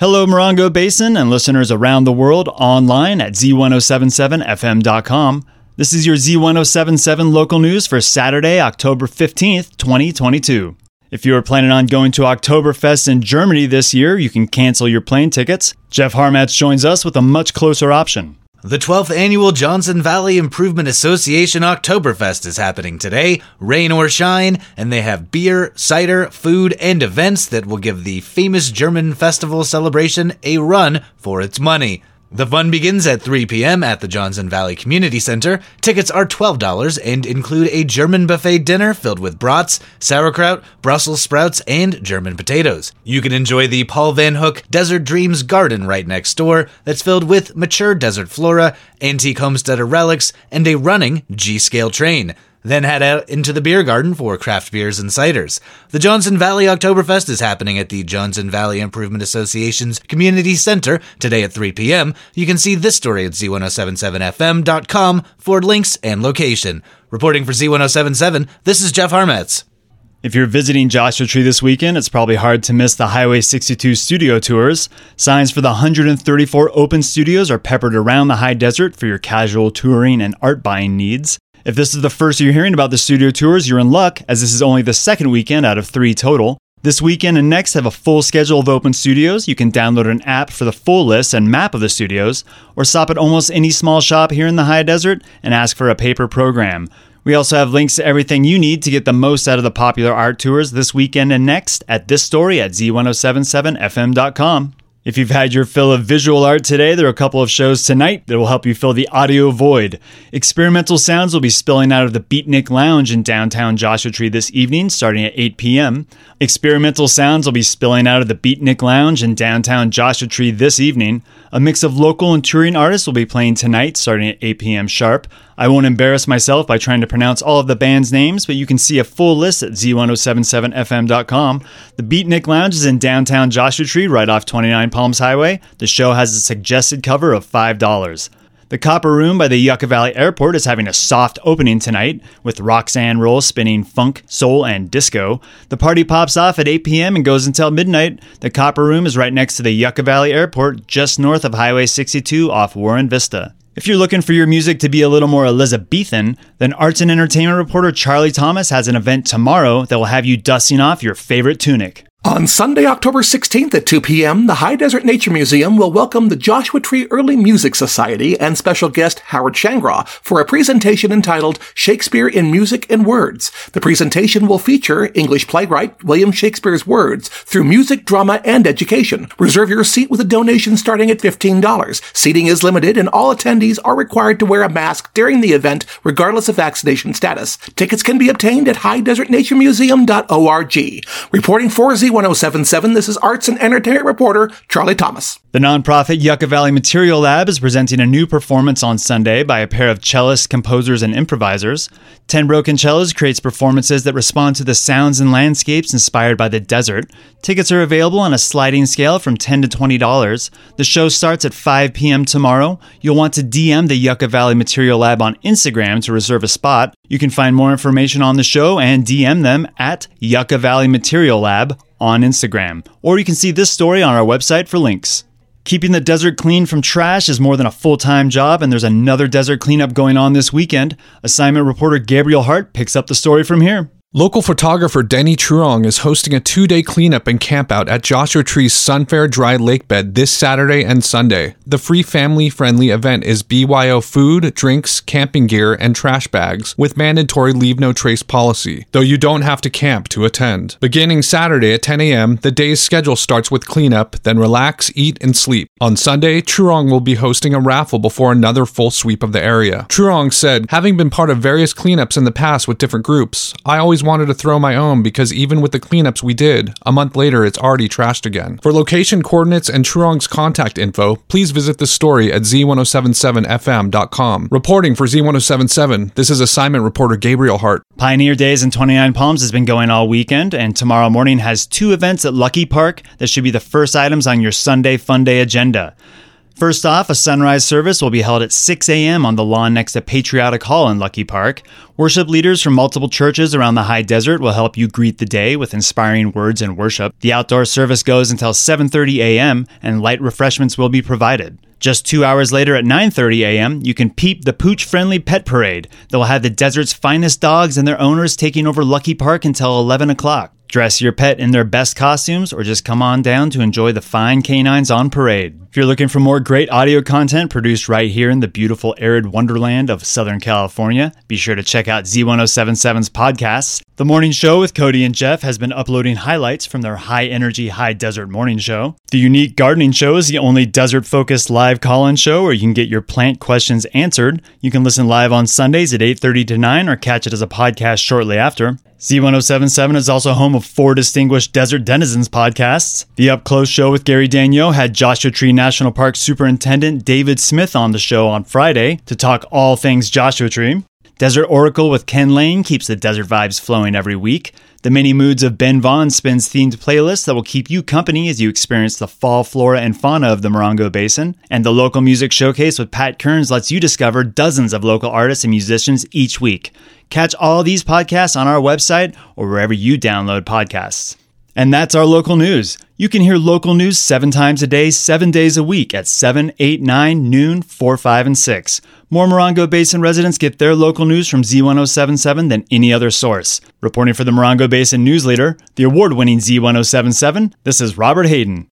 Hello, Morongo Basin and listeners around the world online at Z107.7FM.com. This is your Z1077 local news for Saturday, October 15th, 2022. If you are planning on going to Oktoberfest in Germany this year, you can cancel your plane tickets. Jeff Harmatz joins us with a much closer option. The 12th annual Johnson Valley Improvement Association Oktoberfest is happening today, rain or shine, and they have beer, cider, food, and events that will give the famous German festival celebration a run for its money. The fun begins at 3 p.m. at the Johnson Valley Community Center. Tickets are $12 and include a German buffet dinner filled with brats, sauerkraut, Brussels sprouts, and German potatoes. You can enjoy the Paul Van Hook Desert Dreams Garden right next door that's filled with mature desert flora, antique homesteader relics, and a running G-scale train. Then head out into the beer garden for craft beers and ciders. The Johnson Valley Oktoberfest is happening at the Johnson Valley Improvement Association's Community Center today at 3 p.m. You can see this story at Z1077FM.com for links and location. Reporting for Z1077, this is Jeff Harmatz. If you're visiting Joshua Tree this weekend, it's probably hard to miss the Highway 62 studio tours. Signs for the 134 open studios are peppered around the high desert for your casual touring and art buying needs. If this is the first you're hearing about the studio tours, you're in luck, as this is only the second weekend out of three total. This weekend and next have a full schedule of open studios. You can download an app for the full list and map of the studios, or stop at almost any small shop here in the high desert and ask for a paper program. We also have links to everything you need to get the most out of the popular art tours this weekend and next at this story at Z1077FM.com. If you've had your fill of visual art today, there are a couple of shows tonight that will help you fill the audio void. Experimental sounds will be spilling out of the Beatnik Lounge in downtown Joshua Tree this evening, starting at 8 p.m. A mix of local and touring artists will be playing tonight, starting at 8 p.m. sharp. I won't embarrass myself by trying to pronounce all of the band's names, but you can see a full list at Z1077FM.com. The Beatnik Lounge is in downtown Joshua Tree, right off 29 Palms Highway. The show has a suggested cover of $5. The Copper Room by the Yucca Valley Airport is having a soft opening tonight, with Roxanne Roll spinning funk, soul, and disco. The party pops off at 8 p.m. and goes until midnight. The Copper Room is right next to the Yucca Valley Airport, just north of Highway 62 off Warren Vista. If you're looking for your music to be a little more Elizabethan, then arts and entertainment reporter Charlie Thomas has an event tomorrow that will have you dusting off your favorite tunic. On Sunday, October 16th at 2 p.m., the High Desert Nature Museum will welcome the Joshua Tree Early Music Society and special guest Howard Shangraw for a presentation entitled Shakespeare in Music and Words. The presentation will feature English playwright William Shakespeare's words through music, drama, and education. Reserve your seat with a donation starting at $15. Seating is limited, and all attendees are required to wear a mask during the event, regardless of vaccination status. Tickets can be obtained at highdesertnaturemuseum.org. Reporting for Z1077, this is arts and entertainment reporter Charlie Thomas. The nonprofit Yucca Valley Material Lab is presenting a new performance on Sunday by a pair of cellists, composers, and improvisers. Ten Broken Cellos creates performances that respond to the sounds and landscapes inspired by the desert. Tickets are available on a sliding scale from $10 to $20. The show starts at 5 p.m. tomorrow. You'll want to DM the Yucca Valley Material Lab on Instagram to reserve a spot. You can find more information on the show and DM them at Yucca Valley Material Lab on Instagram, or you can see this story on our website for links. Keeping the desert clean from trash is more than a full-time job, and there's another desert cleanup going on this weekend. Assignment reporter Gabriel Hart picks up the story from here. Local photographer Denny Truong is hosting a two-day cleanup and campout at Joshua Tree's Sunfair Dry Lakebed this Saturday and Sunday. The free family-friendly event is BYO food, drinks, camping gear, and trash bags, with mandatory leave-no-trace policy, though you don't have to camp to attend. Beginning Saturday at 10 a.m., the day's schedule starts with cleanup, then relax, eat, and sleep. On Sunday, Truong will be hosting a raffle before another full sweep of the area. Truong said, "Having been part of various cleanups in the past with different groups, I always wanted to throw my own because even with the cleanups we did, a month later it's already trashed again." For location coordinates and Truong's contact info, please visit the story at Z1077FM.com. Reporting for Z1077, this is assignment reporter Gabriel Hart. Pioneer Days in 29 Palms has been going all weekend, and tomorrow morning has two events at Lucky Park that should be the first items on your Sunday fun day agenda. First off, a sunrise service will be held at 6 a.m. on the lawn next to Patriotic Hall in Lucky Park. Worship leaders from multiple churches around the high desert will help you greet the day with inspiring words and worship. The outdoor service goes until 7:30 a.m., and light refreshments will be provided. Just 2 hours later at 9:30 a.m., you can peep the Pooch-Friendly Pet Parade that will have the desert's finest dogs and their owners taking over Lucky Park until 11 o'clock. Dress your pet in their best costumes or just come on down to enjoy the fine canines on parade. If you're looking for more great audio content produced right here in the beautiful arid wonderland of Southern California, be sure to check out Z1077's podcasts. The Morning Show with Cody and Jeff has been uploading highlights from their high-energy, high-desert morning show. The Unique Gardening Show is the only desert-focused live call-in show where you can get your plant questions answered. You can listen live on Sundays at 8:30 to 9 or catch it as a podcast shortly after. Z1077 is also home of four distinguished Desert Denizens podcasts. The Up Close Show with Gary Daniel had Joshua Tree National Park Superintendent David Smith on the show on Friday to talk all things Joshua Tree. Desert Oracle with Ken Lane keeps the desert vibes flowing every week. The Many Moods of Ben Vaughn spins themed playlists that will keep you company as you experience the fall flora and fauna of the Morongo Basin. And the Local Music Showcase with Pat Kearns lets you discover dozens of local artists and musicians each week. Catch all these podcasts on our website or wherever you download podcasts. And that's our local news. You can hear local news 7 times a day, 7 days a week at 7, 8, 9, noon, 4, 5, and 6. More Morongo Basin residents get their local news from Z1077 than any other source. Reporting for the Morongo Basin Newsleader, the award-winning Z1077, this is Robert Hayden.